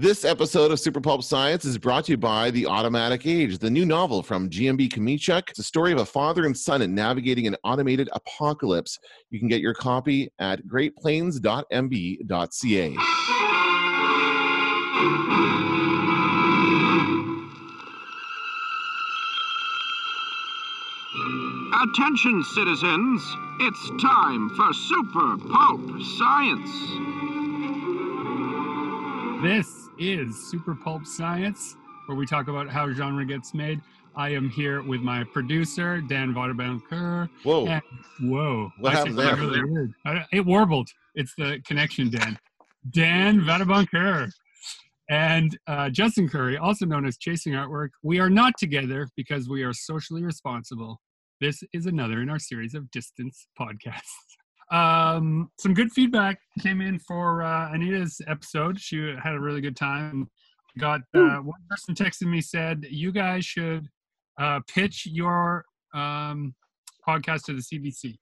This episode of Super Pulp Science is brought to you by The Automatic Age, the new novel from GMB Kamichuk. It's a story of a father and son in navigating an automated apocalypse. You can get your copy at greatplains.mb.ca. Attention, citizens. It's time for Super Pulp Science. This is Super Pulp Science, where we talk about how genre gets made. I am here with my producer, Dan Vanderbanker. Whoa. And, whoa. What happened there? Really weird. It warbled. It's the connection, Dan. Dan Vanderbanker. And Justin Curry, also known as Chasing Artwork. We are not together because we are socially responsible. This is another in our series of distance podcasts. Some good feedback came in for Anita's episode. She had a really good time. Got one person texted me, said, you guys should pitch your podcast to the CDBC.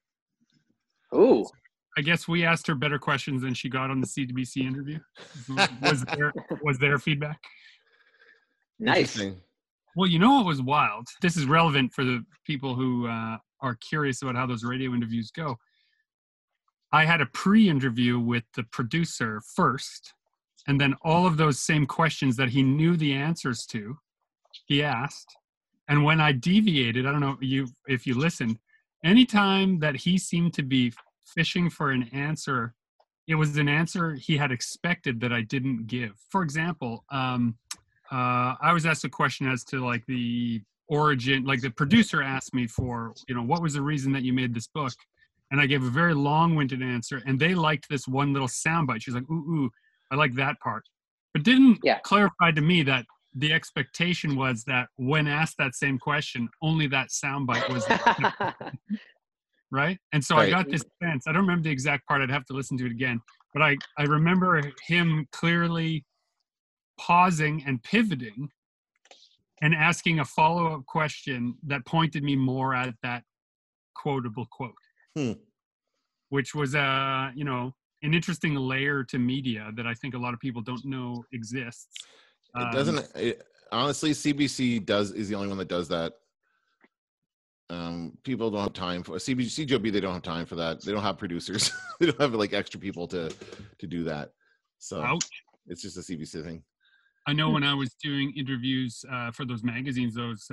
Oh. So I guess we asked her better questions than she got on the CDBC interview. Was there feedback? Nice. Well, you know what was wild? This is relevant for the people who are curious about how those radio interviews go. I had a pre-interview with the producer first, and then all of those same questions that he knew the answers to, he asked. And when I deviated, I don't know if you listened, anytime that he seemed to be fishing for an answer, it was an answer he had expected that I didn't give. For example, I was asked a question as to like the origin, like the producer asked me for, you know, what was the reason that you made this book? And I gave a very long-winded answer, and they liked this one little soundbite. She's like, ooh, I like that part. But didn't clarify to me that the expectation was that when asked that same question, only that soundbite was right? And so I got this sense. I don't remember the exact part. I'd have to listen to it again. But I remember him clearly pausing and pivoting and asking a follow-up question that pointed me more at that quotable quote, which was you know, an interesting layer to media that I think a lot of people don't know exists. Honestly, CBC is the only one that does that. People don't have time for CBC, CJB. They don't have time for that. They don't have producers. They don't have like extra people to do that. So it's just a CBC thing. I know when I was doing interviews for those magazines, those,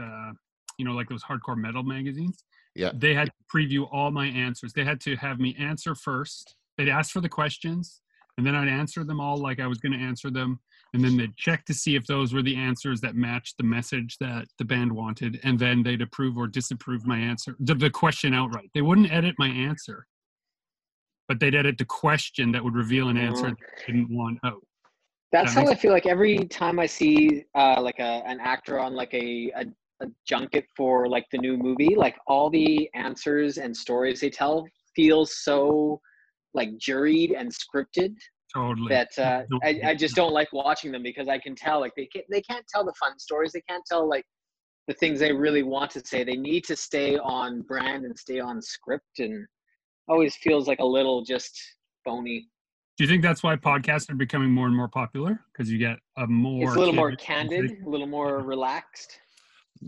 you know, like those hardcore metal magazines, they had to preview all my answers. They had to have me answer first. They'd ask for the questions, and then I'd answer them all like I was going to answer them. And then they'd check to see if those were the answers that matched the message that the band wanted. And then they'd approve or disapprove my answer, the question outright. They wouldn't edit my answer, but they'd edit the question that would reveal an answer that they didn't want out. That's how I feel like every time I see like an actor on like a junket for like the new movie, like all the answers and stories they tell feel so like juried and scripted. Totally. That I just don't like watching them because I can tell like they can't tell the fun stories. They can't tell like the things they really want to say. They need to stay on brand and stay on script, and always feels like a little just phony. Do you think that's why podcasts are becoming more and more popular? Because you get it's a little more candid, a little more relaxed.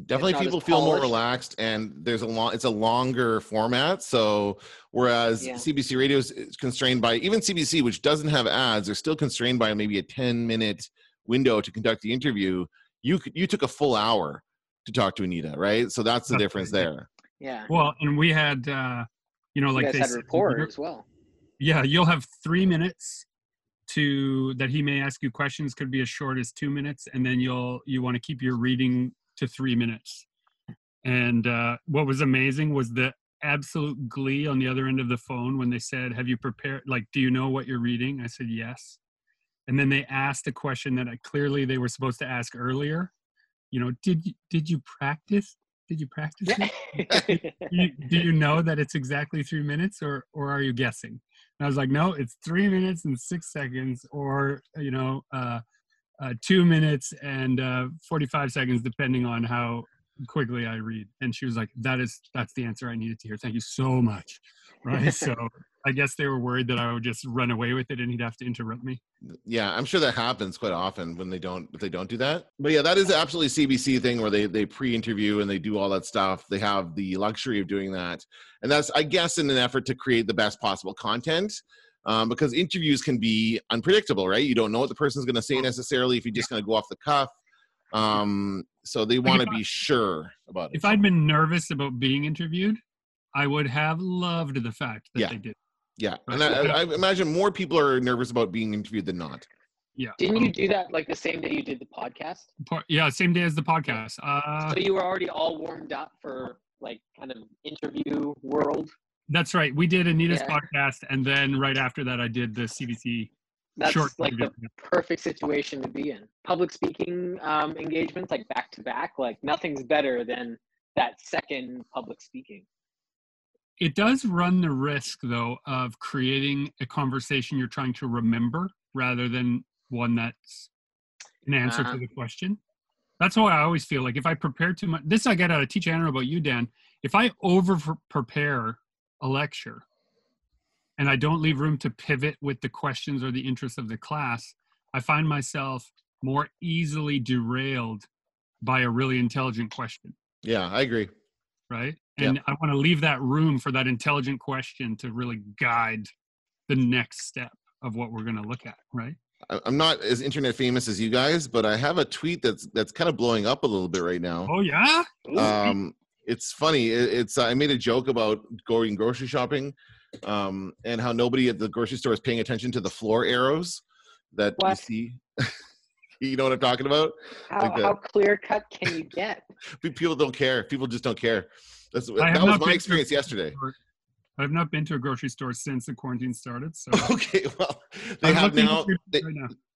Definitely people feel more relaxed, and there's it's a longer format. So whereas CBC radio is constrained by, even CBC, which doesn't have ads, they're still constrained by maybe a 10-minute window to conduct the interview. You took a full hour to talk to Anita, right? So that's the difference there. Yeah. Well, and we had, you know, like they had rapport as well. Yeah, you'll have 3 minutes that he may ask you questions, could be as short as 2 minutes, and then you want to keep your reading to 3 minutes. And what was amazing was the absolute glee on the other end of the phone when they said, have you prepared, like, do you know what you're reading? I said, yes. And then they asked a question that clearly they were supposed to ask earlier. You know, did you practice? Did you practice it? do you know that it's exactly 3 minutes, or are you guessing? And I was like, no, it's 3 minutes and 6 seconds, or, you know, 2 minutes and 45 seconds, depending on how quickly I read. And she was like, that's the answer I needed to hear. Thank you so much. Right. So I guess they were worried that I would just run away with it and he'd have to interrupt me. Yeah, I'm sure that happens quite often when they don't do that. But yeah, that is absolutely a CBC thing where they pre-interview and they do all that stuff. They have the luxury of doing that. And that's, I guess, in an effort to create the best possible content. Because interviews can be unpredictable, right? You don't know what the person's going to say necessarily if you're just going to go off the cuff. So they want to be sure about it. If I'd been nervous about being interviewed, I would have loved the fact that they did. Yeah. And I imagine more people are nervous about being interviewed than not. Yeah. Didn't you do that like the same day you did the podcast? Yeah, same day as the podcast. So you were already all warmed up for like kind of interview world. That's right. We did Anita's podcast, and then right after that, I did the CBC. That's short like interview. The perfect situation to be in. Public speaking engagements, like back to back, like nothing's better than that second public speaking. It does run the risk, though, of creating a conversation you're trying to remember rather than one that's an answer to the question. That's why I always feel like if I prepare too much, this I get out of teaching. I don't know about you, Dan. If I over prepare a lecture and I don't leave room to pivot with the questions or the interests of the class, I find myself more easily derailed by a really intelligent question. Yeah, I agree. Right? And I want to leave that room for that intelligent question to really guide the next step of what we're going to look at, right? I'm not as internet famous as you guys, but I have a tweet that's kind of blowing up a little bit right now. Oh, yeah? It's funny. It's I made a joke about going grocery shopping and how nobody at the grocery store is paying attention to the floor arrows that you see. You know what I'm talking about? How clear cut can you get? People don't care. People just don't care. That was my experience yesterday. I've not been to a grocery store since the quarantine started. So okay, well, they have now.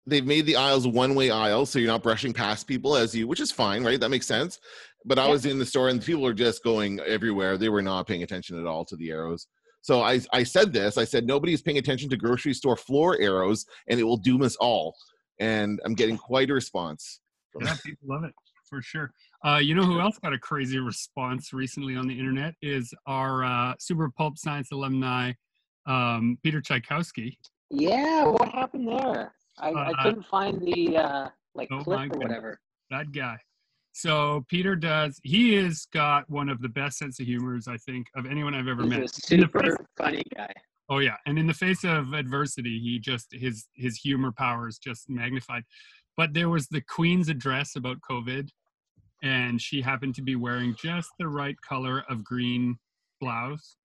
They've made the aisles one-way aisles, so you're not brushing past people which is fine, right? That makes sense. But I was in the store, and people were just going everywhere. They were not paying attention at all to the arrows. So I said this. I said nobody's paying attention to grocery store floor arrows, and it will doom us all. And I'm getting quite a response. Yeah, people love it for sure. You know who else got a crazy response recently on the internet is our Super Pulp Science alumni, Peter Chiykowski. Yeah, what happened there? I couldn't find the clip or whatever. That guy. So Peter he has got one of the best sense of humors, I think, of anyone I've ever met. He's a super funny guy. Oh yeah, and in the face of adversity, he just his humor powers just magnified. But there was the Queen's address about COVID, and she happened to be wearing just the right color of green blouse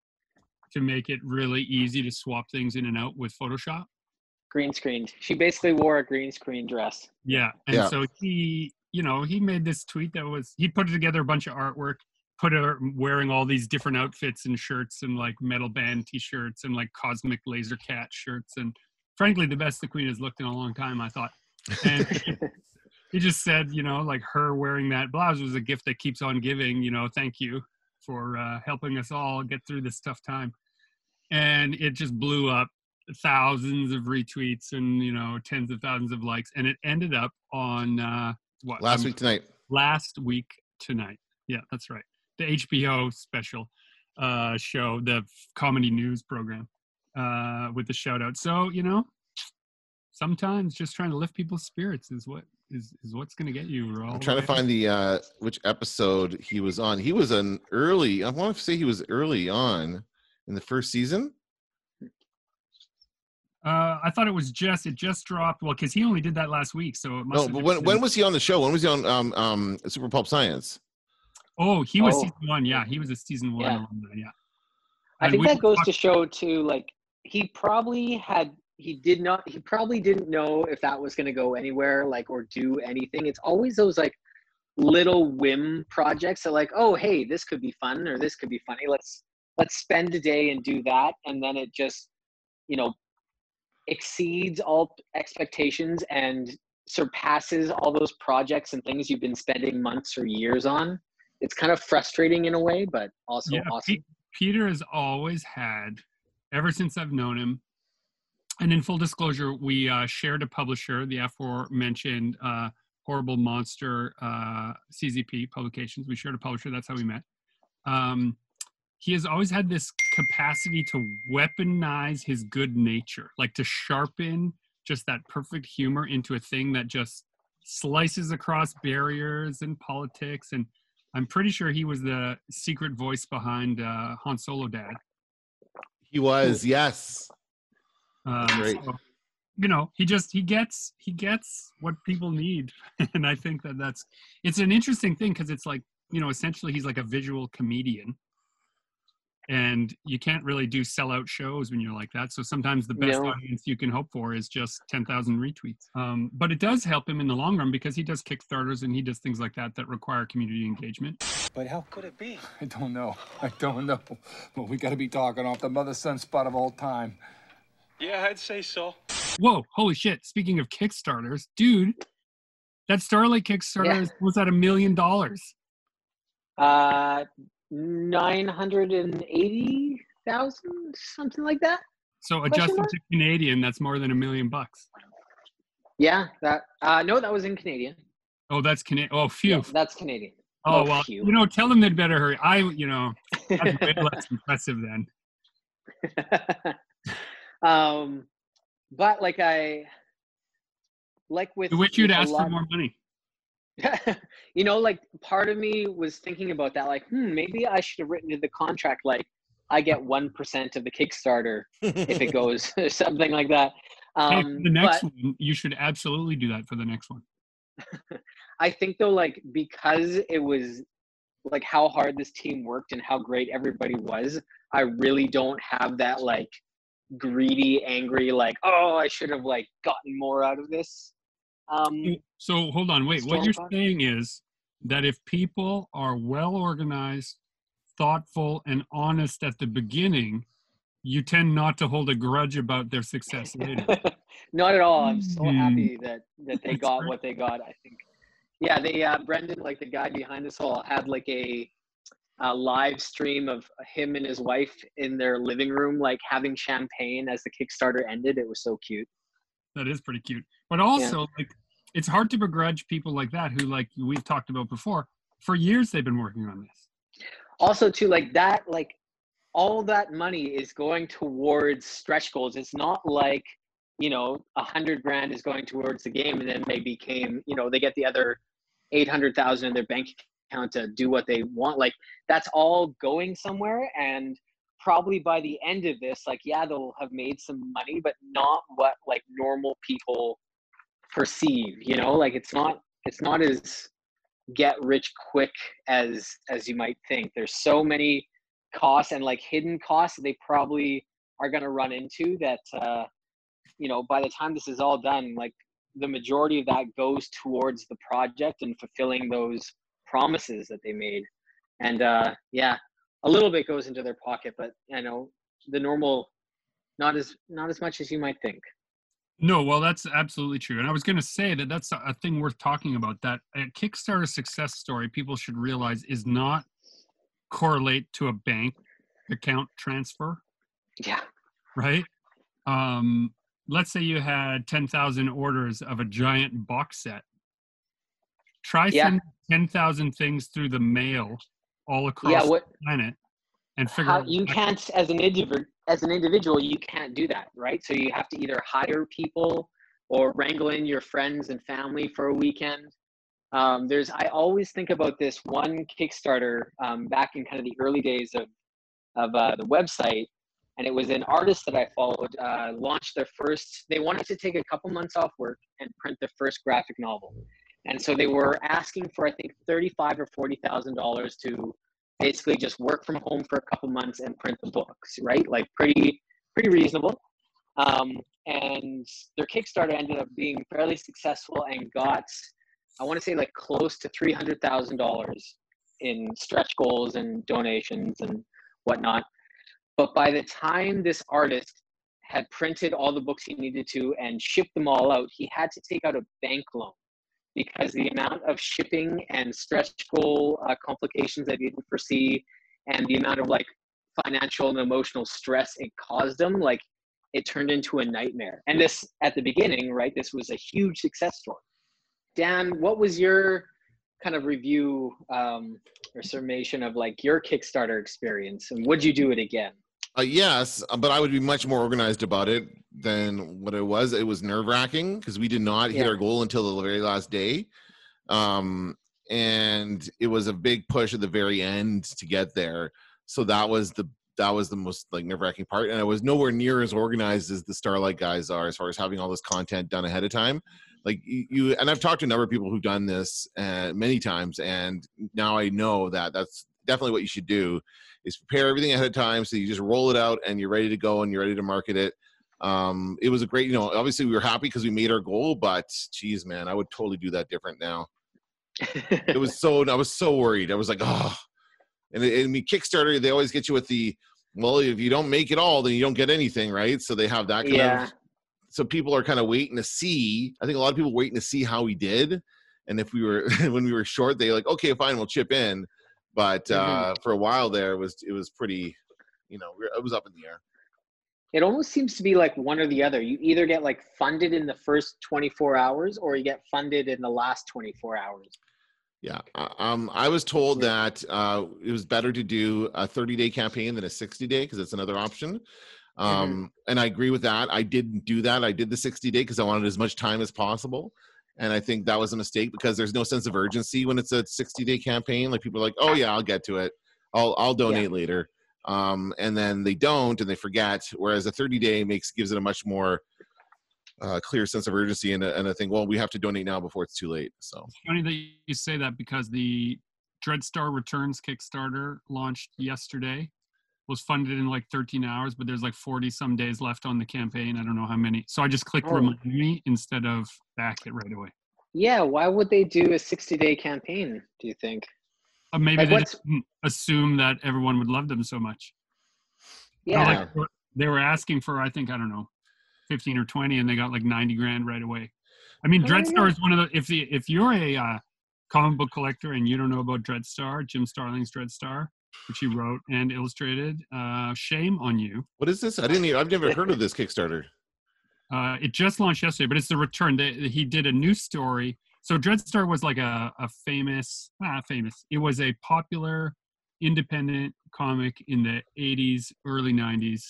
to make it really easy to swap things in and out with Photoshop. Green screened. She basically wore a green screen dress. Yeah, and so he made this tweet he put together a bunch of artwork. Put her wearing all these different outfits and shirts and like metal band t-shirts and like cosmic laser cat shirts and frankly the best the Queen has looked in a long time, I thought. And he just said, like her wearing that blouse was a gift that keeps on giving, thank you for helping us all get through this tough time. And it just blew up, thousands of retweets and tens of thousands of likes, and it ended up on Last Week Tonight. Yeah, that's right. The HBO special show, the comedy news program with the shout out. So, sometimes just trying to lift people's spirits is what is what's going to get you. I'm trying to find the which episode he was on. He was I want to say he was early on in the first season. I thought it just dropped. Well, because he only did that last week. So it must but when was he on the show? When was he on Super Pulp Science? Oh, he was season one. Yeah, he was a season one alumni. Yeah, I think that goes to show too. Like he probably didn't know if that was going to go anywhere, like or do anything. It's always those like little whim projects that like, oh hey, this could be fun or this could be funny. Let's spend a day and do that, and then it just exceeds all expectations and surpasses all those projects and things you've been spending months or years on. It's kind of frustrating in a way, but also awesome. Peter has always had, ever since I've known him, and in full disclosure, we shared a publisher, the aforementioned Horrible Monster CZP publications. We shared a publisher. That's how we met. he has always had this capacity to weaponize his good nature, like to sharpen just that perfect humor into a thing that just slices across barriers and politics. And I'm pretty sure he was the secret voice behind Han Solo Dad. He was, yes. Great. So, you know, he gets what people need. And I think that it's an interesting thing, because it's like, you know, essentially he's like a visual comedian, and you can't really do sellout shows when you're like that. So sometimes the best audience you can hope for is just 10,000 retweets. But it does help him in the long run, because he does Kickstarters and he does things like that that require community engagement. But how could it be? I don't know. But we got to be talking off the mother-son spot of all time. Yeah, I'd say so. Whoa, holy shit. Speaking of Kickstarters, dude, that Starlight Kickstarter was at $1 million. 980,000, something like that. So adjusted to Canadian, that's more than $1 million. Yeah, that no, that was in Canadian. Oh, that's Canadian. Oh, phew. Yeah, that's Canadian. Oh, well, phew. You know, tell them they'd better hurry. That's way less impressive then. But I wish you'd asked for more money. You know, like, part of me was thinking about that, like, maybe I should have written to the contract, like, I get 1% of the Kickstarter if it goes, or something like that. Hey, the next one, you should absolutely do that for the next one. I think, though, like, because it was, like, how hard this team worked and how great everybody was, I really don't have that, like, greedy, angry, like, oh, I should have, like, gotten more out of this. So hold on, wait, what you're saying is that if people are well organized, thoughtful, and honest at the beginning, you tend not to hold a grudge about their success later. Not at all. I'm so happy that they got what they got, I think. Yeah, they Brendan, like the guy behind this all, had like a live stream of him and his wife in their living room, like having champagne as the Kickstarter ended. It was so cute. That is pretty cute. But also, like, it's hard to begrudge people like that who, like, we've talked about before, for years they've been working on this. Also, too, like, that, like, all that money is going towards stretch goals. It's not like, you know, $100,000 is going towards the game, and then they became, you know, they get the other 800,000 in their bank account to do what they want. Like, that's all going somewhere, and probably by the end of this, like, yeah, they'll have made some money, but not what, like, normal people perceive, you know? Like, it's not as get rich quick as you might think. There's so many costs and, like, hidden costs that they probably are going to run into that, you know, by the time this is all done, like, the majority of that goes towards the project and fulfilling those promises that they made. And, a little bit goes into their pocket, but I know the normal, not as much as you might think. No, well, that's absolutely true. And I was going to say that that's a thing worth talking about, that a Kickstarter success story, people should realize, is not correlate to a bank account transfer. Yeah. Right? Let's say you had 10,000 orders of a giant box set. Try sending 10,000 things through the mail all across the planet, and figure out you can't, as an individual, you can't do that, right? So you have to either hire people or wrangle in your friends and family for a weekend. I always think about this one Kickstarter back in kind of the early days of the website, and it was an artist that I followed launched their first. They wanted to take a couple months off work and print their first graphic novel. And so they were asking for, I think, $35,000 or $40,000 to basically just work from home for a couple months and print the books, right? Like, pretty reasonable. And their Kickstarter ended up being fairly successful and got, I want to say, like, close to $300,000 in stretch goals and donations and whatnot. But by the time this artist had printed all the books he needed to and shipped them all out, he had to take out a bank loan, because the amount of shipping and stretch goal complications that he didn't foresee, and the amount of, like, financial and emotional stress it caused him, like, it turned into a nightmare. And this, at the beginning, right, this was a huge success story. Dan, what was your kind of review summation of like your Kickstarter experience, and would you do it again? Yes, but I would be much more organized about it than what it was. It was nerve-wracking because we did not hit our goal until the very last day. And it was a big push at the very end to get there. So that was the most like nerve-wracking part. And I was nowhere near as organized as the Starlight guys are as far as having all this content done ahead of time. Like you and I've talked to a number of people who've done this many times, and now I know that that's definitely what you should do, is prepare everything ahead of time so you just roll it out and you're ready to go and you're ready to market it. It was a great, obviously we were happy because we made our goal, but geez, man, I would totally do that different now. It was so, I was so worried. I was like, oh. And the Kickstarter, they always get you with the, well, if you don't make it all, then you don't get anything, right? So they have that kind of. So people are kind of waiting to see. I think a lot of people waiting to see how we did. And if we were, when we were short, they like, okay, fine, we'll chip in. But for a while there, it was pretty, it was up in the air. It almost seems to be like one or the other. You either get like funded in the first 24 hours or you get funded in the last 24 hours. Yeah. I was told that it was better to do a 30-day campaign than a 60-day because it's another option. And I agree with that. I didn't do that. I did the 60-day because I wanted as much time as possible. And I think that was a mistake because there's no sense of urgency when it's a 60-day campaign. Like people are like, oh yeah, I'll get to it. I'll donate later. And then they don't and they forget. Whereas a 30-day gives it a much more clear sense of urgency and I think, well, we have to donate now before it's too late. So it's funny that you say that because the Dreadstar Returns Kickstarter launched yesterday, was funded in like 13 hours, but there's like 40 some days left on the campaign. I don't know how many. So I just click remind me instead of back it right away. Yeah, why would they do a 60-day campaign, do you think? Maybe they didn't assume that everyone would love them so much. Yeah. Like, they were asking for, I think, I don't know, 15 or 20, and they got like 90 grand right away. I mean, Dreadstar is one of the, if you're a comic book collector and you don't know about Dreadstar, Jim Starling's Dreadstar, which he wrote and illustrated, shame on you. What is this? I've never heard of this Kickstarter. It just launched yesterday, but it's the return. He did a new story. So Dreadstar was like a famous, it was a popular independent comic in the 80s, early 90s.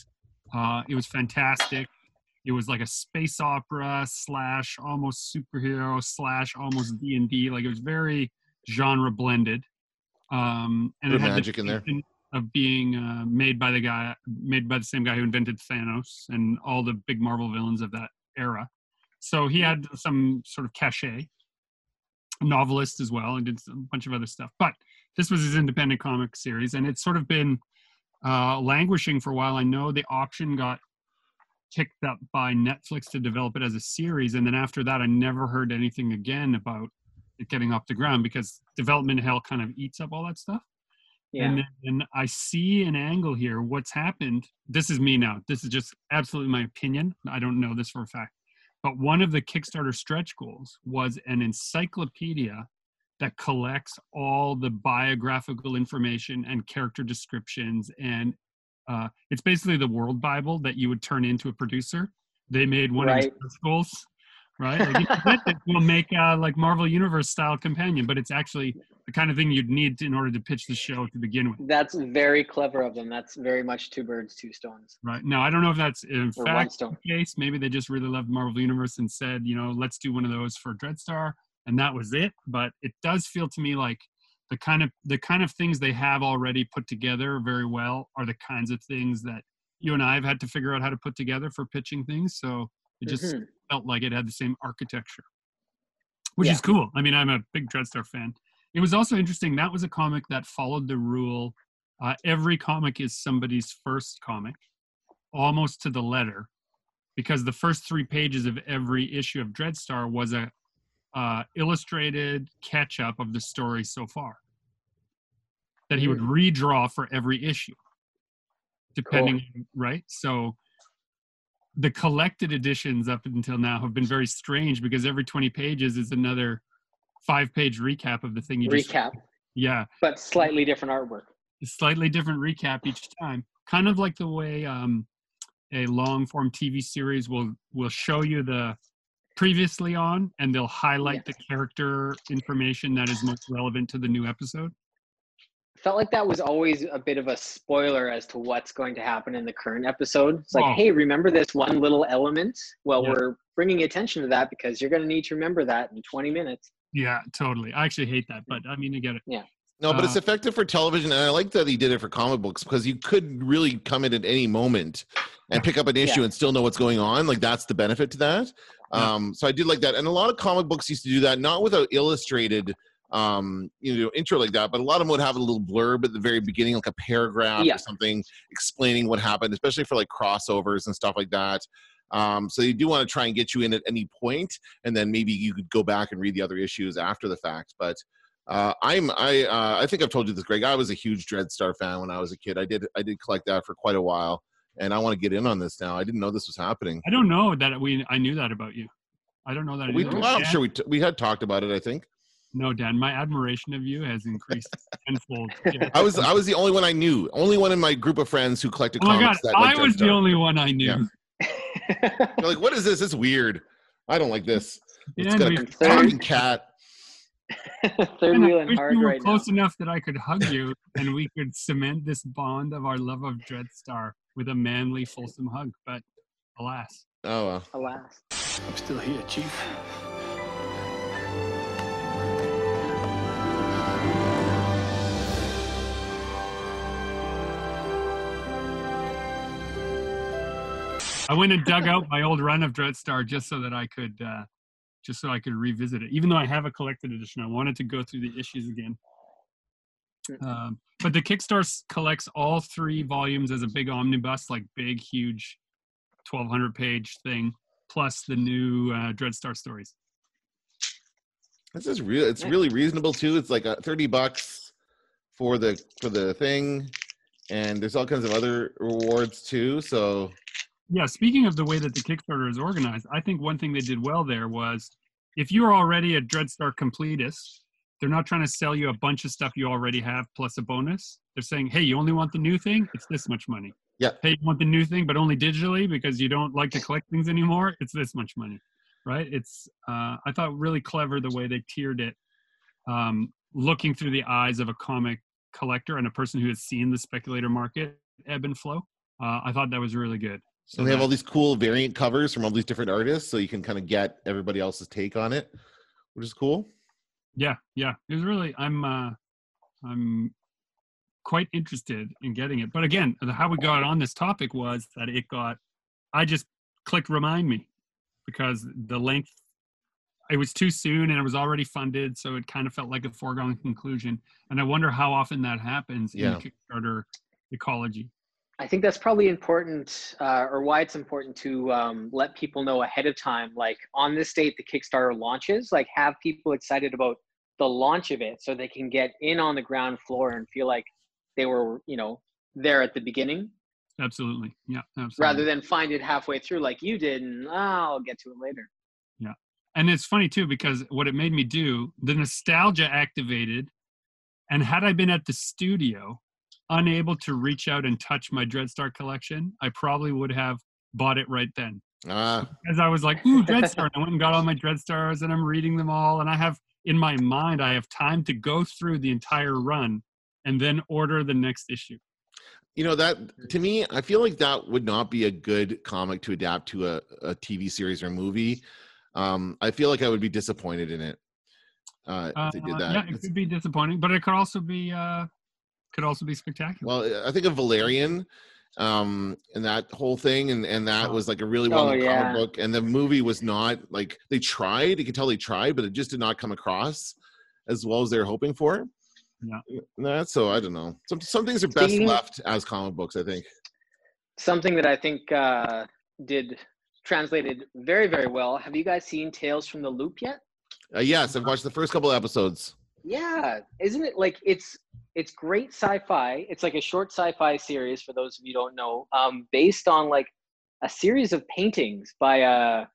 It was fantastic. It was like a space opera / almost superhero / almost D&D. Like it was very genre blended. And it had magic in there of being made by the same guy who invented Thanos and all the big Marvel villains of that era. So he had some sort of cachet. Novelist as well, and did a bunch of other stuff, but this was his independent comic series, and it's sort of been languishing for a while. I know the option got picked up by Netflix to develop it as a series, and then after that I never heard anything again about it getting off the ground because development hell kind of eats up all that stuff. And I see an angle here. What's happened, this is me now, this is just absolutely my opinion, I don't know this for a fact, but one of the Kickstarter stretch goals was an encyclopedia that collects all the biographical information and character descriptions. And it's basically the world Bible that you would turn into a producer. They made one of the stretch goals, right? Like, we'll make like Marvel Universe style companion, but it's actually the kind of thing you'd need in order to pitch the show to begin with. That's very clever of them. That's very much two birds, two stones. Right. Now, I don't know if that's in fact the case. Maybe they just really loved Marvel Universe and said, let's do one of those for Dreadstar. And that was it. But it does feel to me like the kind of things they have already put together very well are the kinds of things that you and I have had to figure out how to put together for pitching things. So it just felt like it had the same architecture, which is cool. I mean, I'm a big Dreadstar fan. It was also interesting. That was a comic that followed the rule. Every comic is somebody's first comic, almost to the letter, because the first 3 pages of every issue of Dreadstar was a illustrated catch-up of the story so far that he would redraw for every issue, depending, right? So the collected editions up until now have been very strange because every 20 pages is another 5-page recap of the thing you just read. Yeah. But slightly different artwork. A slightly different recap each time. Kind of like the way a long-form TV series will show you the previously on, and they'll highlight the character information that is most relevant to the new episode. felt like that was always a bit of a spoiler as to what's going to happen in the current episode. It's like, hey, remember this one little element? Well, we're bringing attention to that because you're going to need to remember that in 20 minutes. Yeah, totally. I actually hate that, but I mean, you get it. Yeah. No, but it's effective for television, and I like that he did it for comic books because you could really come in at any moment and pick up an issue and still know what's going on. Like, that's the benefit to that. So I did like that. And a lot of comic books used to do that, not with an illustrated intro like that, but a lot of them would have a little blurb at the very beginning, like a paragraph or something explaining what happened, especially for like crossovers and stuff like that. So you do want to try and get you in at any point, and then maybe you could go back and read the other issues after the fact. But I think I've told you this, Greg, I was a huge Dreadstar fan when I was a kid. I did collect that for quite a while, and I want to get in on this now. I didn't know this was happening. I don't know that I knew that about you. I don't know that. I'm sure we had talked about it, I think. No, Dan, my admiration of you has increased tenfold. Yeah. I was the only one I knew. Only one in my group of friends who collected comics. Oh my God, I was the only one I knew. Yeah. You're like, what is this? It's weird. I don't like this. It's got a talking cat. Third wheel and hard right now. I wish we were close enough that I could hug you and we could cement this bond of our love of Dreadstar with a manly, fulsome hug, but alas. Oh, well. Alas. I'm still here, Chief. I went and dug out my old run of Dreadstar just so that I could revisit it. Even though I have a collected edition, I wanted to go through the issues again. But the Kickstarter collects all three volumes as a big omnibus, like big, huge 1,200-page thing, plus the new Dreadstar stories. This is real. It's really reasonable too. It's like $30 for the thing, and there's all kinds of other rewards too. So. Yeah, speaking of the way that the Kickstarter is organized, I think one thing they did well there was, if you're already a Dreadstar completist, they're not trying to sell you a bunch of stuff you already have plus a bonus. They're saying, hey, you only want the new thing? It's this much money. Yeah. Hey, you want the new thing, but only digitally because you don't like to collect things anymore? It's this much money, right? It's, I thought, really clever the way they tiered it, looking through the eyes of a comic collector and a person who has seen the speculator market ebb and flow. I thought that was really good. So they have all these cool variant covers from all these different artists, so you can kind of get everybody else's take on it, which is cool. Yeah, yeah. It was really, I'm quite interested in getting it. But again, how we got on this topic was that I just clicked remind me because the length, it was too soon and it was already funded, so it kind of felt like a foregone conclusion. And I wonder how often that happens in Kickstarter ecology. I think that's probably important, or why it's important to let people know ahead of time, like on this date, the Kickstarter launches, like have people excited about the launch of it so they can get in on the ground floor and feel like they were, there at the beginning. Absolutely. Yeah. Absolutely. Rather than find it halfway through like you did and I'll get to it later. Yeah. And it's funny too, because what it made me do, the nostalgia activated, and had I been at the studio, unable to reach out and touch my Dreadstar collection, I probably would have bought it right then. Because I was like, ooh, Dreadstar. And I went and got all my Dreadstars and I'm reading them all. And I have, in my mind, I have time to go through the entire run and then order the next issue. That to me, I feel like that would not be a good comic to adapt to a TV series or movie. I feel like I would be disappointed in it if they did that. Yeah, it could be disappointing, but it could also be... could also be spectacular. Well, I think of Valerian and that whole thing, and that was like a really well-known comic book, and the movie was not, like, they tried, you could tell they tried, but it just did not come across as well as they were hoping for. Yeah. So I don't know. Some things are best left as comic books, I think. Something that I think translated very, very well. Have you guys seen Tales from the Loop yet? Yes, I've watched the first couple of episodes. Yeah, isn't it like it's great sci-fi. It's like a short sci-fi series for those of you who don't know, based on like a series of paintings by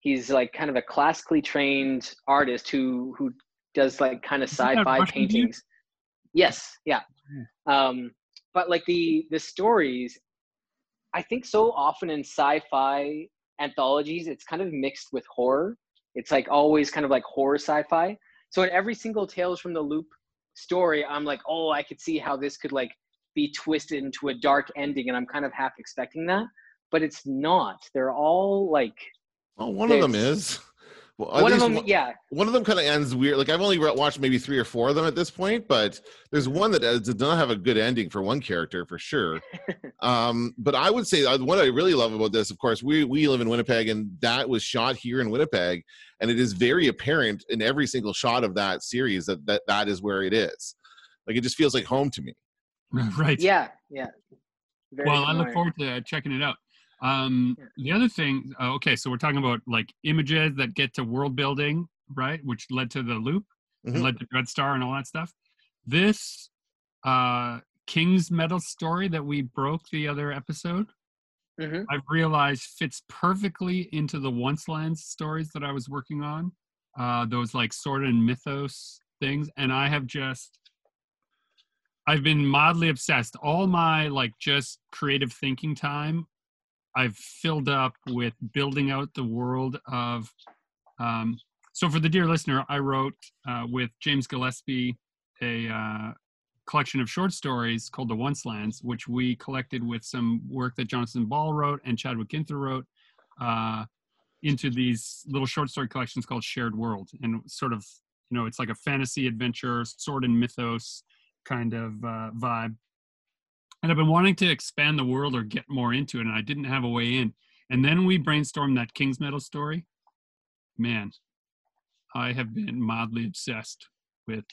he's like kind of a classically trained artist who does like kind of sci-fi paintings. Yes, yeah. But like the stories, I think so often in sci-fi anthologies, it's kind of mixed with horror. It's like always kind of like horror sci-fi. So in every single Tales from the Loop story, I'm like, oh, I could see how this could like be twisted into a dark ending, and I'm kind of half expecting that, but it's not. They're all like, well, one of them is. Well, one of them, yeah. One of them kind of ends weird. Like, I've only watched maybe 3 or 4 of them at this point, but there's one that did not have a good ending for one character, for sure. But I would say what I really love about this, of course, we live in Winnipeg, and that was shot here in Winnipeg, and it is very apparent in every single shot of that series that is where it is. Like, it just feels like home to me. Right. Yeah, yeah. Very well, familiar. I look forward to checking it out. The other thing, okay, so we're talking about like images that get to world building, right? Which led to the Loop, and led to Dreadstar and all that stuff. This King's Medal story that we broke the other episode, I've realized fits perfectly into the Once Lands stories that I was working on. Those like Sword and Mythos things. And I have just, I've been mildly obsessed. All my like just creative thinking time I've filled up with building out the world of, so for the dear listener, I wrote with James Gillespie a collection of short stories called The Once Lands, which we collected with some work that Jonathan Ball wrote and Chadwick Ginther wrote into these little short story collections called Shared World. And sort of, you know, it's like a fantasy adventure, sword and mythos kind of vibe. And I've been wanting to expand the world or get more into it, and I didn't have a way in. And then we brainstormed that King's Medal story. Man, I have been mildly obsessed with,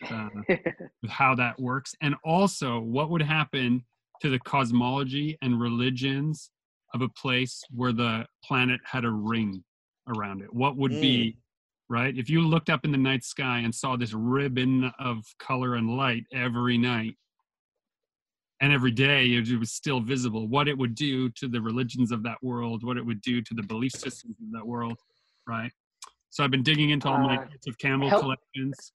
with how that works. And also, what would happen to the cosmology and religions of a place where the planet had a ring around it? What would be, right? If you looked up in the night sky and saw this ribbon of color and light every night, and every day it was still visible, what it would do to the religions of that world, what it would do to the belief systems of that world, right? So I've been digging into all my bits of Campbell collections.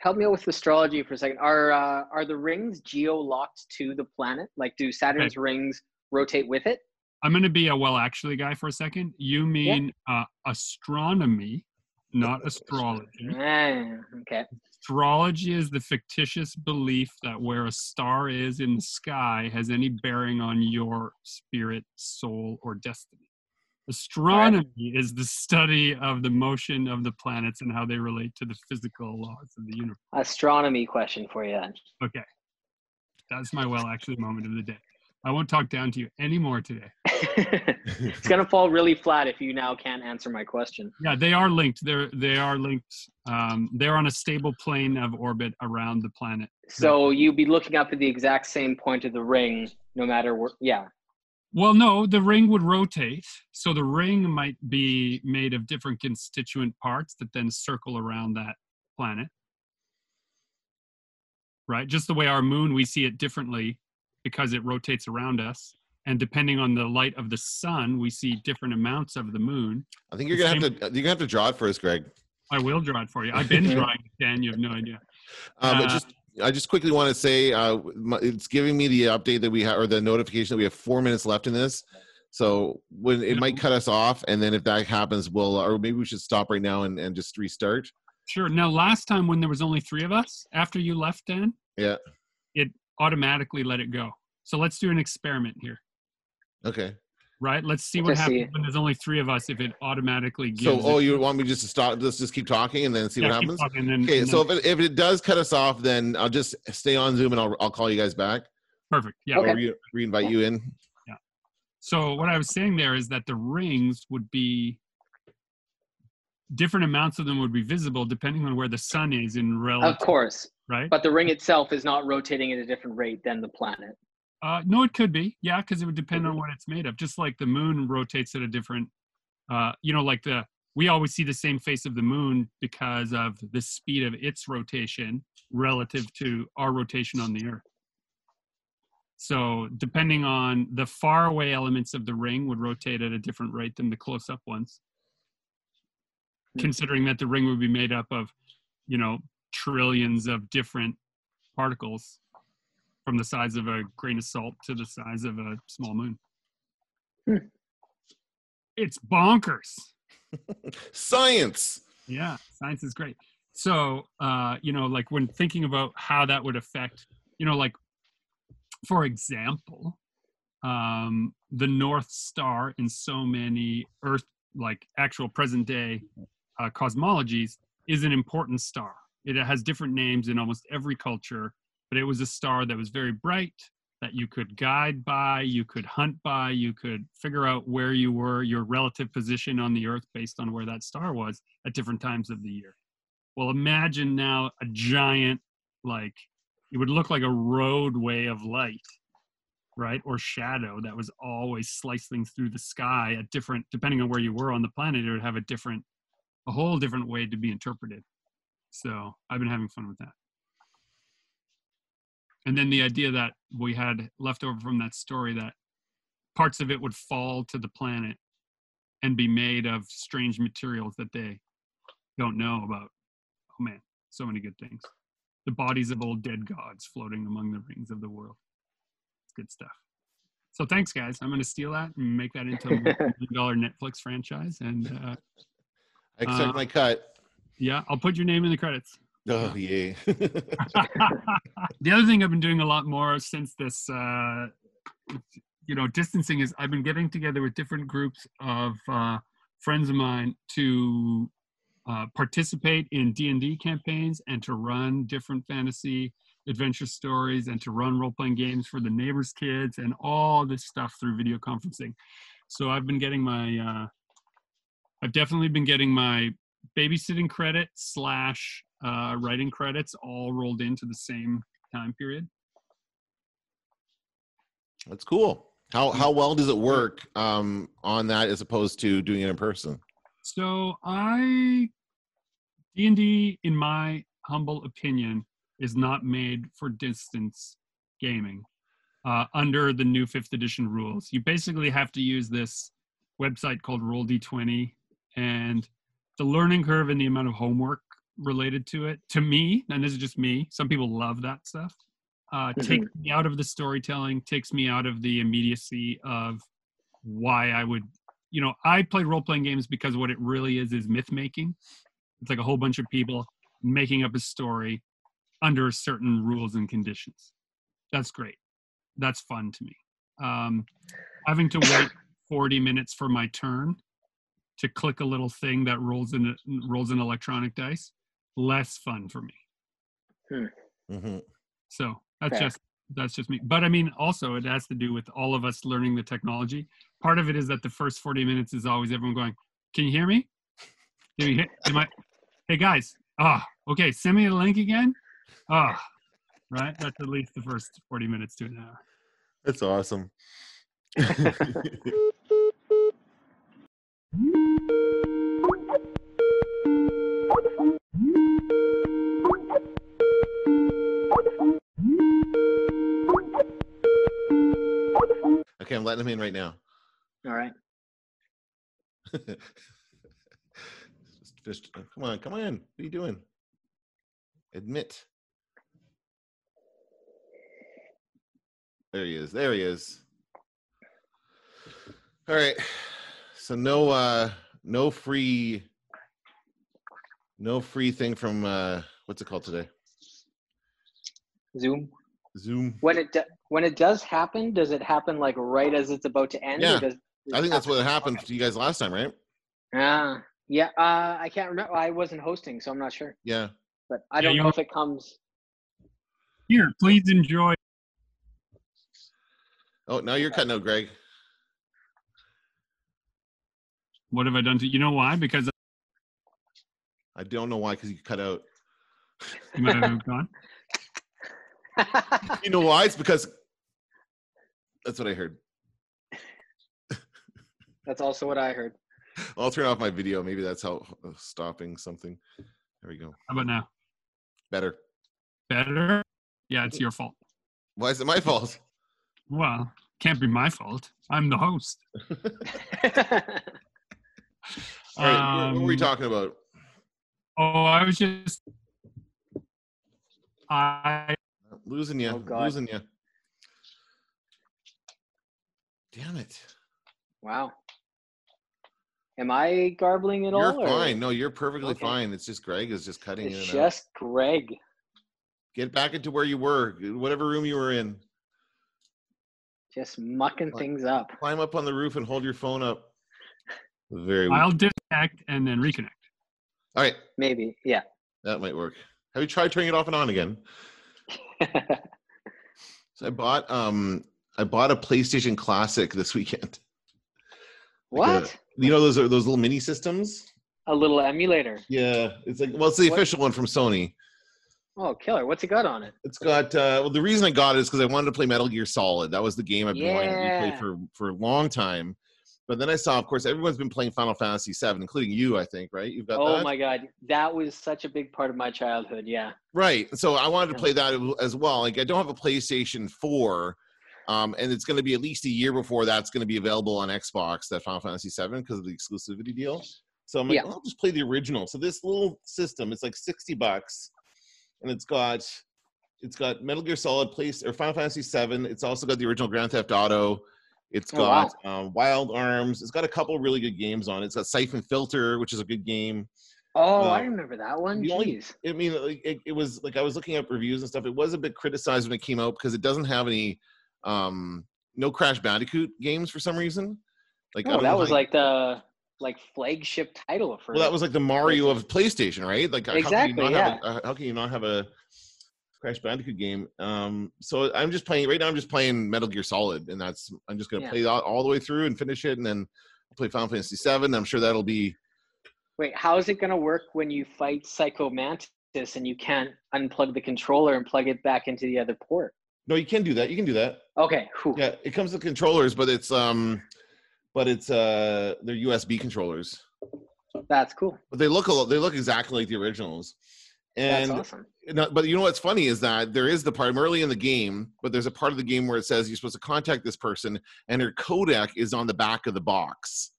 Help me out with astrology for a second. Are the rings geo-locked to the planet? Like, do Saturn's rings rotate with it? I'm going to be a well-actually guy for a second. You mean astronomy, not astrology. Okay. Astrology is the fictitious belief that where a star is in the sky has any bearing on your spirit, soul, or destiny. Astronomy is the study of the motion of the planets and how they relate to the physical laws of the universe. Astronomy question for you. Okay. That's my well-actually moment of the day. I won't talk down to you anymore today. It's going to fall really flat if you now can't answer my question. Yeah, they are linked. They are linked. They're on a stable plane of orbit around the planet. So you'd be looking up at the exact same point of the ring, no matter where, Well, no, the ring would rotate. So the ring might be made of different constituent parts that then circle around that planet. Right? Just the way our moon, we see it differently, because it rotates around us, and depending on the light of the sun, we see different amounts of the moon. I think you're gonna have to draw it for us, Greg. I will draw it for you. I've been drawing it, Dan. You have no idea. I just quickly want to say it's giving me the update that we have, or the notification that we have 4 minutes left in this. So when it might cut us off, and then if that happens, or maybe we should stop right now and just restart. Sure. Now, last time when there was only 3 of us, after you left, Dan. Yeah. Automatically let it go. So let's do an experiment here. Okay. Right? Let's see what happens when there's only 3 of us, if it automatically gives. So, you want me just to stop? Let's just keep talking and then see what happens? Okay, so if it does cut us off, then I'll just stay on Zoom and I'll call you guys back. Perfect. Yeah. Or reinvite you in. Yeah. So what I was saying there is that the rings would be, different amounts of them would be visible depending on where the sun is in relative. Of course. Right? But the ring itself is not rotating at a different rate than the planet. No, it could be. Yeah, because it would depend on what it's made of. Just like the moon rotates at a different, like we always see the same face of the moon because of the speed of its rotation relative to our rotation on the Earth. So depending on the faraway elements of the ring would rotate at a different rate than the close-up ones. Considering that the ring would be made up of, trillions of different particles, from the size of a grain of salt to the size of a small moon. It's bonkers. Science. Yeah, science is great. So, you know, like when thinking about how that would affect, you know, like, for example, the North Star in so many Earth, like actual present day cosmologies, is an important star. It has different names in almost every culture, but it was a star that was very bright, that you could guide by, you could hunt by, you could figure out where you were, your relative position on the Earth based on where that star was at different times of the year. Well, imagine now a giant, like, it would look like a roadway of light, right? Or shadow that was always slicing through the sky at different, depending on where you were on the planet, it would have a whole different way to be interpreted. So I've been having fun with that. And then the idea that we had left over from that story that parts of it would fall to the planet and be made of strange materials that they don't know about. Oh man, so many good things. The bodies of old dead gods floating among the rings of the world. It's good stuff. So thanks guys. I'm going to steal that and make that into a $1 million Netflix franchise. And I accept my cut. Yeah, I'll put your name in the credits. Oh, yeah. The other thing I've been doing a lot more since this, you know, distancing is I've been getting together with different groups of friends of mine to participate in D&D campaigns and to run different fantasy adventure stories and to run role-playing games for the neighbors' kids and all this stuff through video conferencing. So I've been getting my, I've definitely been getting my babysitting credit slash writing credits all rolled into the same time period. That's cool. How well does it work on that as opposed to doing it in person? So D&D, in my humble opinion, is not made for distance gaming under the new 5th edition rules. You basically have to use this website called Roll D20, and the learning curve and the amount of homework related to it, to me, and this is just me, some people love that stuff, takes me out of the storytelling, takes me out of the immediacy of why I would, you know, I play role-playing games because what it really is myth-making. It's like a whole bunch of people making up a story under certain rules and conditions. That's great. That's fun to me. Having to wait 40 minutes for my turn to click a little thing that rolls an electronic dice, less fun for me. So that's just me. But I mean, also it has to do with all of us learning the technology. Part of it is that the first 40 minutes is always everyone going, "Can you hear me? Hey guys, okay, send me the link again." Right. That's at least the first 40 minutes to an hour. That's awesome. Okay, I'm letting him in right now. All right. Just, come on. What are you doing? Admit. There he is. All right. So no free thing from what's it called today? Zoom. When it does happen, does it happen like right as it's about to end? Yeah, I think that's what happened to you guys last time, right? Yeah. I can't remember. I wasn't hosting, so I'm not sure. Yeah. But I don't know if it comes. Here, please enjoy. Oh, now you're cutting out, Greg. What have I done to you? Know why? Because I don't know why. Because you cut out. You might have moved on. You know why? It's because that's what I heard. That's also what I heard. I'll turn off my video. Maybe that's how stopping something. There we go. How about now? Better? Yeah, it's your fault. Why is it my fault? Well, can't be my fault. I'm the host. All right, what were we talking about? Oh, I was just... Losing you. Damn it. Wow. Am I garbling at all? You're fine. No, you're perfectly fine. It's just Greg is just cutting in and out. Just Greg. Get back into where you were, whatever room you were in. Just mucking things up. Climb up on the roof and hold your phone up. Very well. I'll disconnect and then reconnect. All right. Maybe, yeah. That might work. Have you tried turning it off and on again? So I bought a PlayStation Classic this weekend. What? Like you know those little mini systems? A little emulator. Yeah. It's like, well, it's the official one from Sony. Oh, killer. What's it got on it? It's got, well, the reason I got it is because I wanted to play Metal Gear Solid. That was the game I've been wanting to play for a long time. But then I saw, of course, everyone's been playing Final Fantasy VII, including you, I think, right? You've got that? Oh, my God. That was such a big part of my childhood, yeah. Right. So I wanted to play that as well. Like, I don't have a PlayStation 4, and it's going to be at least a year before that's going to be available on Xbox, that Final Fantasy VII, because of the exclusivity deal. So I'm like, well, I'll just play the original. So this little system, it's like $60. And it's got Metal Gear Solid, Final Fantasy VII. It's also got the original Grand Theft Auto. It's got Wild Arms. It's got a couple of really good games on it. It's got Siphon Filter, which is a good game. Oh, I remember that one. Jeez. I mean, it was like I was looking up reviews and stuff. It was a bit criticized when it came out because it doesn't have any no Crash Bandicoot games for some reason. Like that was like the flagship title for. Well, that was like the Mario of PlayStation, right? Like exactly. How can you not have a Crash Bandicoot game? So I'm just playing right now. I'm just playing Metal Gear Solid, and I'm just gonna play that all the way through and finish it, and then play Final Fantasy VII. I'm sure that'll be. Wait, how is it gonna work when you fight Psycho Mantis and you can't unplug the controller and plug it back into the other port? No, you can do that. You can do that. Okay. Whew. Yeah, it comes with controllers, but it's they're USB controllers. That's cool. But they look exactly like the originals. And that's awesome. But you know what's funny is that there is the part, I'm early in the game, but there's a part of the game where it says you're supposed to contact this person, and her codec is on the back of the box.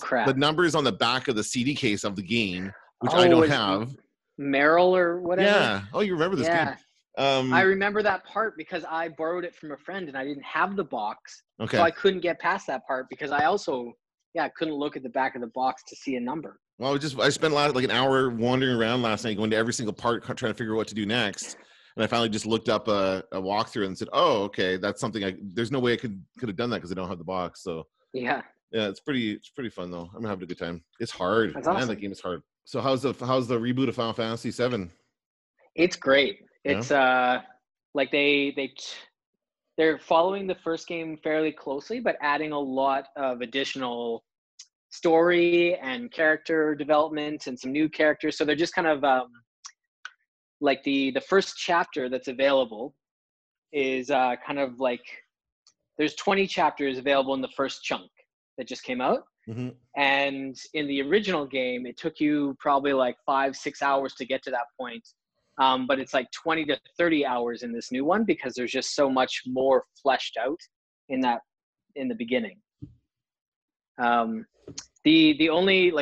Crap. The number is on the back of the CD case of the game, which I don't have. Merrill or whatever? Yeah. Oh, you remember this game. I remember that part because I borrowed it from a friend and I didn't have the box. Okay. So I couldn't get past that part because I also, couldn't look at the back of the box to see a number. Well, I spent like an hour wandering around last night going to every single part trying to figure out what to do next. And I finally just looked up a walkthrough and said, oh, okay, that's something there's no way I could have done that because I don't have the box. So yeah, it's pretty fun though. I'm having a good time. It's hard. That's awesome. Man, that game is hard. So how's the reboot of Final Fantasy VII? It's great. It's like they're following the first game fairly closely, but adding a lot of additional story and character development and some new characters. So they're just kind of like the first chapter that's available is kind of like there's 20 chapters available in the first chunk that just came out. Mm-hmm. And in the original game, it took you probably like 5-6 hours to get to that point. But it's like 20 to 30 hours in this new one because there's just so much more fleshed out in the beginning. The only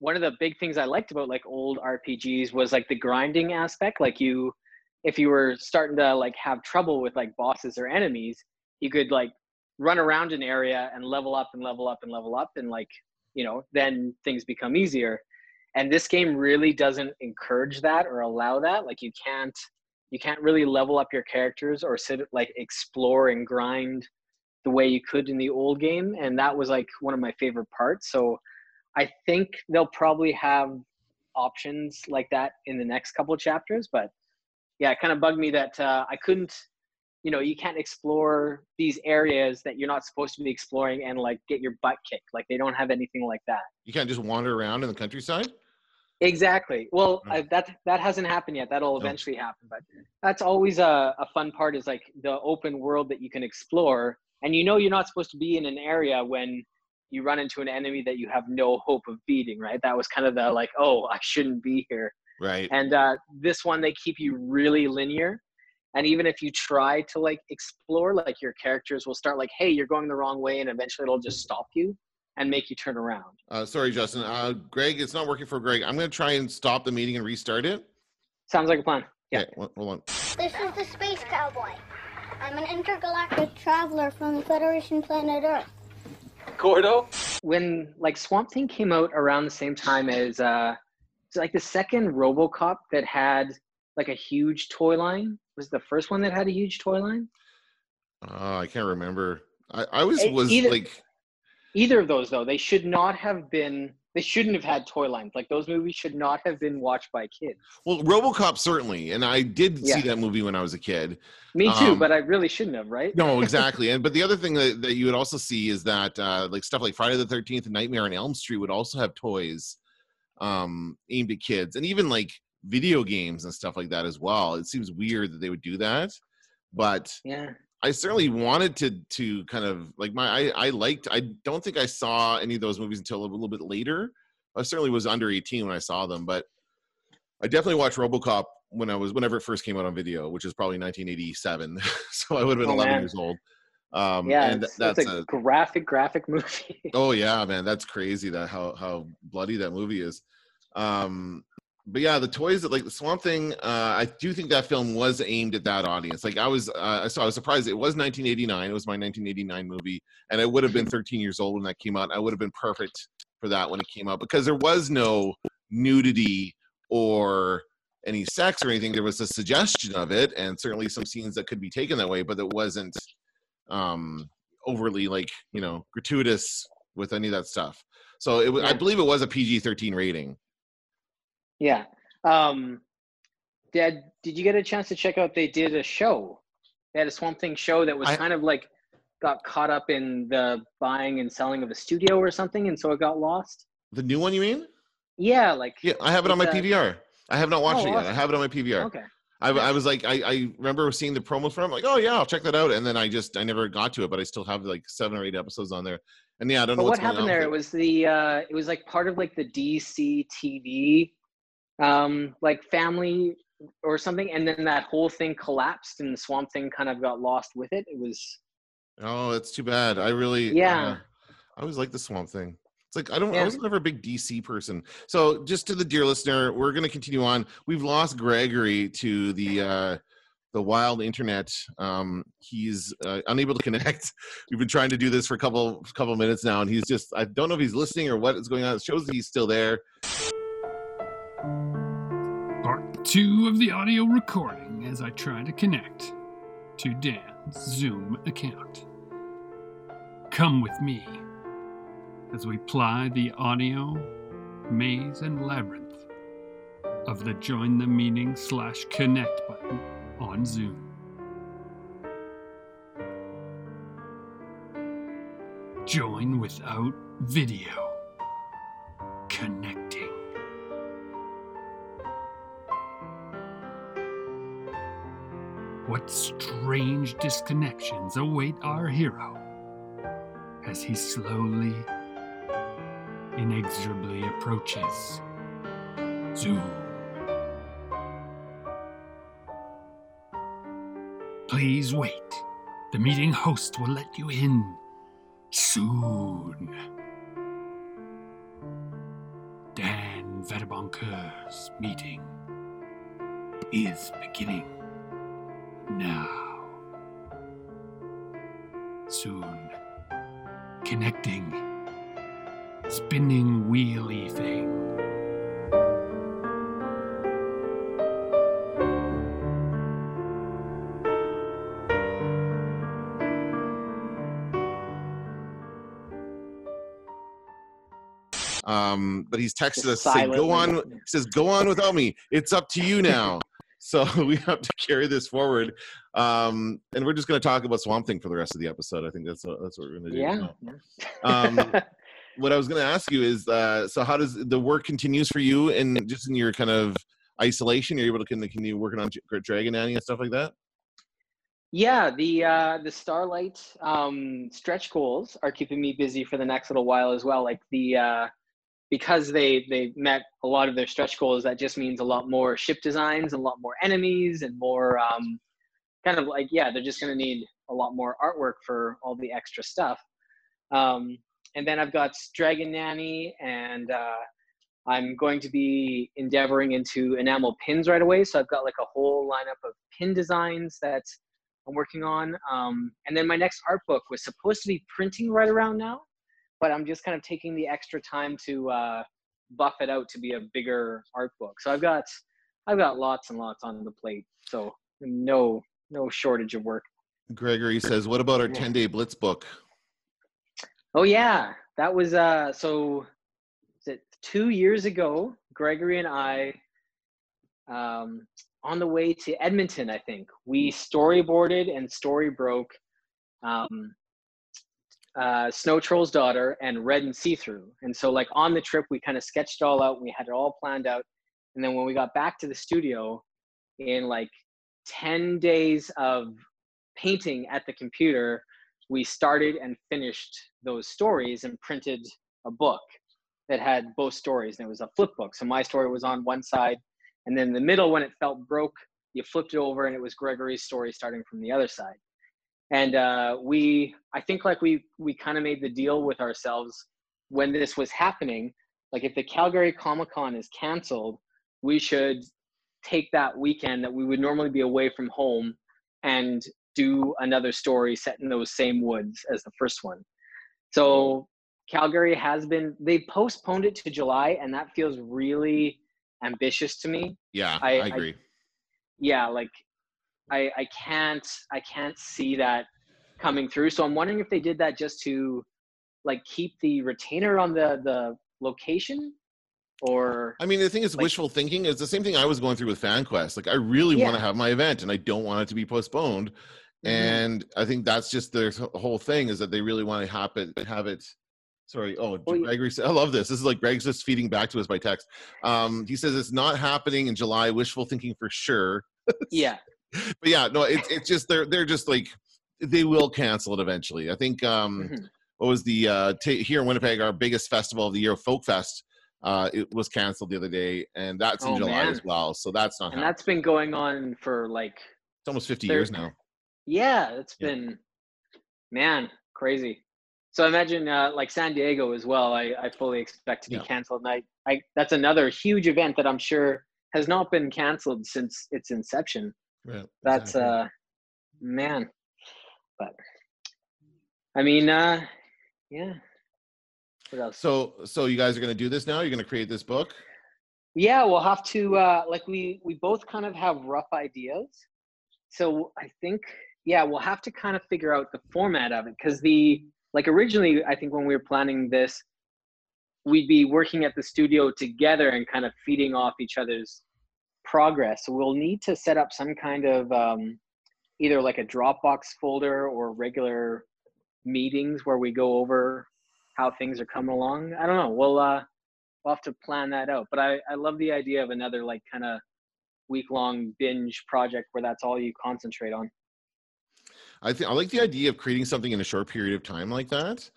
one of the big things I liked about like old RPGs was like the grinding aspect. Like if you were starting to like have trouble with like bosses or enemies, you could like run around an area and level up and like, you know, then things become easier. And this game really doesn't encourage that or allow that. Like you can't really level up your characters or explore and grind the way you could in the old game. And that was like one of my favorite parts. So I think they'll probably have options like that in the next couple of chapters. But yeah, it kind of bugged me that I couldn't, you know, you can't explore these areas that you're not supposed to be exploring and like get your butt kicked. Like they don't have anything like that. You can't just wander around in the countryside? Exactly. Well, that hasn't happened yet. That'll eventually happen. But that's always a fun part is like the open world that you can explore. And you know you're not supposed to be in an area when you run into an enemy that you have no hope of beating, right? That was kind of the like, oh, I shouldn't be here. Right. And this one, they keep you really linear. And even if you try to like explore, like your characters will start like, hey, you're going the wrong way. And eventually it'll just stop you and make you turn around. Sorry, Justin. Greg, it's not working for Greg. I'm going to try and stop the meeting and restart it. Sounds like a plan. Yeah. Okay, hold on. This is the Space Cowboy. I'm an intergalactic traveler from the Federation planet Earth. Gordo? When like Swamp Thing came out around the same time as like the second RoboCop that had like a huge toy line. Was it the first one that had a huge toy line? I can't remember. Either of those though, they should not have been. They shouldn't have had toy lines. Like those movies should not have been watched by kids. Well, RoboCop certainly, and I did see that movie when I was a kid. Me too, but I really shouldn't have, right? No, exactly. And but the other thing that you would also see is that like stuff like Friday the 13th and Nightmare on Elm Street would also have toys aimed at kids, and even like video games and stuff like that as well. It seems weird that they would do that, but yeah. I certainly wanted to kind of like I don't think I saw any of those movies until a little bit later. I certainly was under 18 when I saw them, but I definitely watched RoboCop whenever it first came out on video, which is probably 1987. So I would have been 11 years old. And that's a graphic movie. Oh yeah, man, that's crazy that how bloody that movie is. But yeah, the toys that like the Swamp Thing, I do think that film was aimed at that audience. Like I was surprised. It was 1989. It was my 1989 movie, and I would have been 13 years old when that came out. I would have been perfect for that when it came out because there was no nudity or any sex or anything. There was a suggestion of it, and certainly some scenes that could be taken that way, but that wasn't overly like gratuitous with any of that stuff. So it was, I believe it was a PG-13 rating. Yeah. Dad, did you get a chance to check out, they did a show. They had a Swamp Thing show that was kind of like got caught up in the buying and selling of the studio or something, and so it got lost. The new one, you mean? Yeah, like. Yeah, I have it on my PVR. I have not watched it yet. I have it on my PVR. Okay. I was like, I remember seeing the promo for it. I'm like, oh yeah, I'll check that out. And then I never got to it, but I still have like 7 or 8 episodes on there. And yeah, I don't know what happened there. It was the, it was like part of like the DC TV. Like family or something, and then that whole thing collapsed and the Swamp Thing kind of got lost with it. It was that's too bad. I really I always liked the Swamp Thing. It's like I was never a big DC person. So just to the dear listener, we're gonna continue on. We've lost Gregory to the wild internet. He's unable to connect. We've been trying to do this for a couple minutes now, and he's just, I don't know if he's listening or what is going on. It shows that he's still there. 2 of the audio recording as I try to connect to Dan's Zoom account. Come with me as we ply the audio maze and labyrinth of the join the meeting / connect button on Zoom. Join without video. Connecting. What strange disconnections await our hero as he slowly, inexorably approaches Zoom. Please wait. The meeting host will let you in soon. Dan Vanderbanker's meeting is beginning. Now, soon, connecting, spinning wheelie thing. But he's texted us, saying, "Go on." He says, "Go on without me. It's up to you now." So we have to carry this forward, and we're just going to talk about Swamp Thing for the rest of the episode. I think that's what we're going to do. Yeah. What I was going to ask you is, so how does the work continues for you, and just in your kind of isolation, you're able to continue working on Dragon Annie and stuff like that? Yeah, the Starlight stretch goals are keeping me busy for the next little while as well. Like because they met a lot of their stretch goals, that just means a lot more ship designs, a lot more enemies, and more kind of like, they're just going to need a lot more artwork for all the extra stuff. And then I've got Dragon Nanny, and I'm going to be endeavoring into enamel pins right away. So I've got like a whole lineup of pin designs that I'm working on. And then my next art book was supposed to be printing right around now. but I'm just kind of taking the extra time to buff it out to be a bigger art book. So I've got lots and lots on the plate. So no shortage of work. Gregory says, what about our 10-day Blitz book? Oh yeah, that was so is it 2 years ago, Gregory and I, on the way to Edmonton, I think, we storyboarded and story broke Snow Troll's Daughter and Red and See-Through. And so like on the trip, we kind of sketched it all out. And we had it all planned out. And then when we got back to the studio, in like 10 days of painting at the computer, we started and finished those stories and printed a book that had both stories. And it was a flip book. So my story was on one side. And then the middle, when it felt broke, you flipped it over and it was Gregory's story starting from the other side. And I think like we kind of made the deal with ourselves when this was happening, like if the Calgary Comic-Con is canceled, we should take that weekend that we would normally be away from home and do another story set in those same woods as the first one. So Calgary they postponed it to July, and that feels really ambitious to me. Yeah, I agree. I can't see that coming through. So I'm wondering if they did that just to like keep the retainer on the location, or I mean the thing is like, wishful thinking is the same thing I was going through with FanQuest. Like I really want to have my event and I don't want it to be postponed. Mm-hmm. And I think that's just their whole thing is that they really want to have it. Sorry. Oh, Gregory said, I love this. This is like Greg's just feeding back to us by text. He says it's not happening in July. Wishful thinking for sure. Yeah. But yeah, no, it's just they're just like they will cancel it eventually. I think what was the here in Winnipeg, our biggest festival of the year, Folk Fest, it was canceled the other day, and that's in July as well. So that's not happening. And that's been going on for like it's almost 50 years now. Yeah, it's been crazy. So I imagine like San Diego as well, I fully expect to be canceled. And that's another huge event that I'm sure has not been canceled since its inception. Right, that's exactly. But I mean, yeah. What else? So you guys are going to do this now? You're going to create this book? Yeah, we'll have to, like we both kind of have rough ideas. So I think, we'll have to kind of figure out the format of it because like originally, I think when we were planning this, we'd be working at the studio together and kind of feeding off each other's progress. So we'll need to set up some kind of either like a Dropbox folder or regular meetings where we go over how things are coming along. I don't know. We'll have to plan that out. But I love the idea of another like kind of week-long binge project where that's all you concentrate on. I like the idea of creating something in a short period of time like that.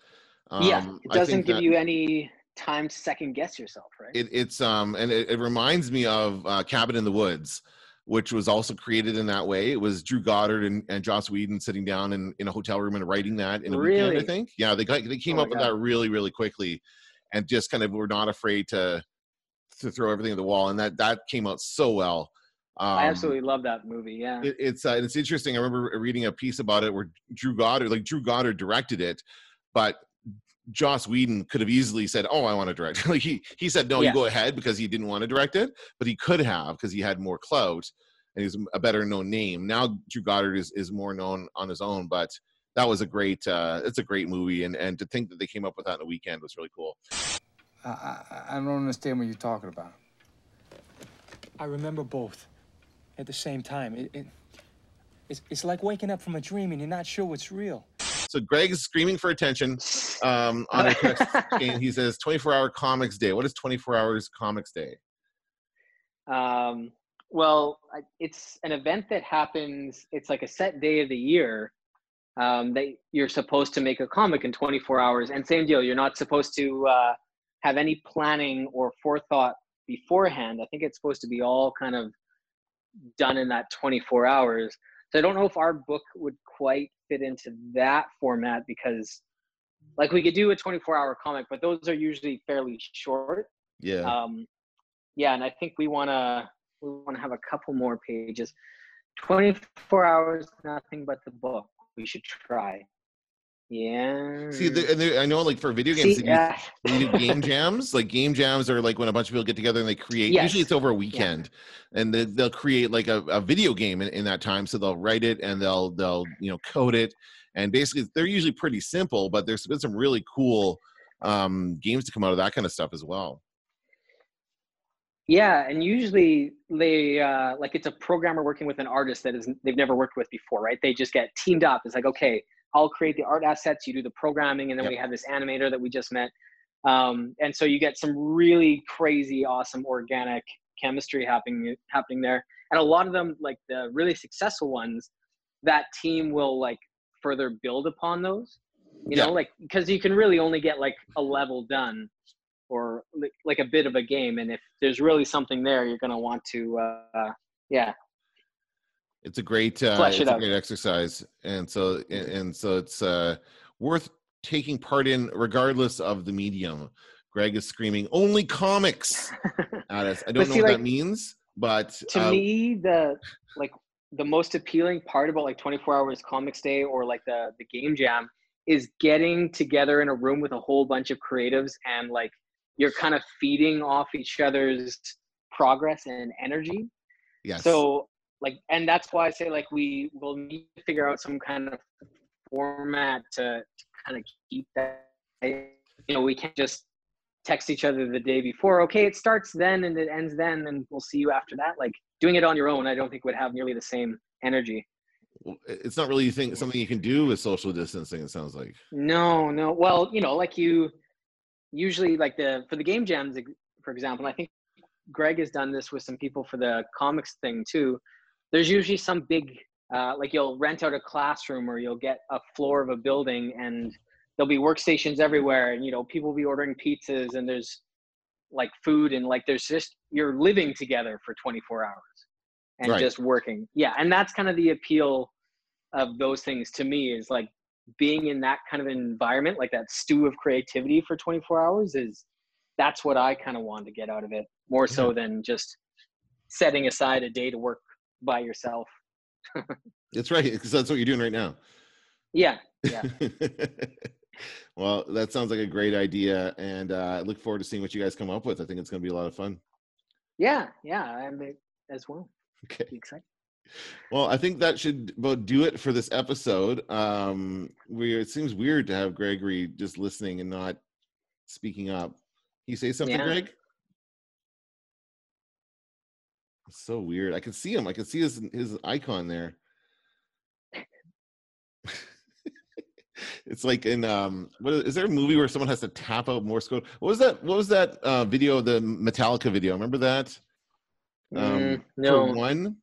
It doesn't give you any time to second guess yourself, right? It reminds me of Cabin in the Woods, which was also created in that way. It was Drew Goddard and Joss Whedon sitting down in a hotel room and writing that in a weekend, I think. Yeah, they came up with that really, really quickly, and just kind of were not afraid to throw everything at the wall, and that came out so well. I absolutely love that movie. Yeah, it's interesting. I remember reading a piece about it where Drew Goddard directed it, but Joss Whedon could have easily said, "Oh, I want to direct." Like he said, "No, you go ahead," because he didn't want to direct it, but he could have because he had more clout and he's a better known name. Now Drew Goddard is more known on his own, but that was a great movie, and to think that they came up with that in a weekend was really cool. I don't understand what you're talking about. I remember both. At the same time, it's like waking up from a dream and you're not sure what's real. So Greg's screaming for attention on a text chain. He says 24-hour comics day. What is 24 hours comics day? It's an event that happens. It's like a set day of the year that you're supposed to make a comic in 24 hours. And same deal. You're not supposed to have any planning or forethought beforehand. I think it's supposed to be all kind of done in that 24 hours. So I don't know if our book would quite fit into that format because like we could do a 24-hour comic, but those are usually fairly short. Yeah. And I think we want to have a couple more pages. 24 hours, nothing but the book. We should try. Yeah. See, I know, like, for video games, they do game jams. Like, game jams are, like, when a bunch of people get together and they create. Yes. Usually it's over a weekend. Yeah. And they'll create, like, a video game in that time. So they'll write it and they'll you know, code it. And basically, they're usually pretty simple, but there's been some really cool games to come out of that kind of stuff as well. Yeah, and usually they, like, it's a programmer working with an artist that they've never worked with before, right? They just get teamed up. It's like, okay, I'll create the art assets, you do the programming, and then we have this animator that we just met. And so you get some really crazy, awesome, organic chemistry happening there. And a lot of them, like the really successful ones, that team will, like, further build upon those, you know, like, because you can really only get, like, a level done or, like, a bit of a game. And if there's really something there, you're going to want to, It's a great, great exercise, and so it's worth taking part in, regardless of the medium. Greg is screaming only comics at us. I don't know what that means, but to me, the most appealing part about, like, 24 hours comics day or, like, the game jam is getting together in a room with a whole bunch of creatives, and, like, you're kind of feeding off each other's progress and energy. Yes. So. Like, and that's why I say, like, we will need to figure out some kind of format to kind of keep that. You know, we can't just text each other the day before. Okay, it starts then and it ends then, and we'll see you after that. Like, doing it on your own, I don't think would have nearly the same energy. It's not really something you can do with social distancing, it sounds like. No. Well, you know, like, you usually, like, for the game jams, for example, and I think Greg has done this with some people for the comics thing too. There's usually some big, like, you'll rent out a classroom or you'll get a floor of a building, and there'll be workstations everywhere, and, you know, people will be ordering pizzas, and there's, like, food, and, like, there's just, you're living together for 24 hours and just working. Yeah. And that's kind of the appeal of those things to me, is, like, being in that kind of environment, like, that stew of creativity for 24 hours that's what I kind of wanted to get out of it more so than just setting aside a day to work by yourself. That's right, because that's what you're doing right now. Yeah. Well, that sounds like a great idea, and I look forward to seeing what you guys come up with. I think it's going to be a lot of fun. Yeah, I'm as well. Okay, excited. Well, I think that should do it for this episode. It seems weird to have Gregory just listening and not speaking up. Can you say something, Greg? So weird. I can see him. I can see his icon there. It's like in is there a movie where someone has to tap out Morse code? What was that video, the Metallica video? Remember that? No. For one.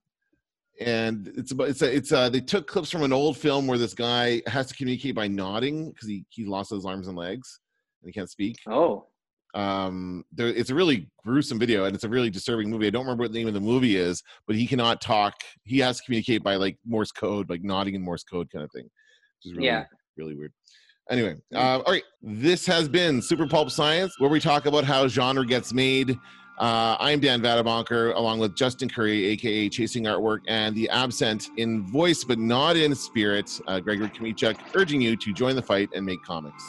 And they took clips from an old film where this guy has to communicate by nodding because he lost his arms and legs and he can't speak. Oh. It's a really gruesome video, and it's a really disturbing movie. I don't remember what the name of the movie is, but he cannot talk. He has to communicate by, like, Morse code, like nodding in Morse code kind of thing, which is really, really weird. Anyway, all right. This has been Super Pulp Science, where we talk about how genre gets made. I'm Dan Vanderbanker, along with Justin Curry, a.k.a. Chasing Artwork, and the absent in voice but not in spirit, Gregory Kamichuk, urging you to join the fight and make comics.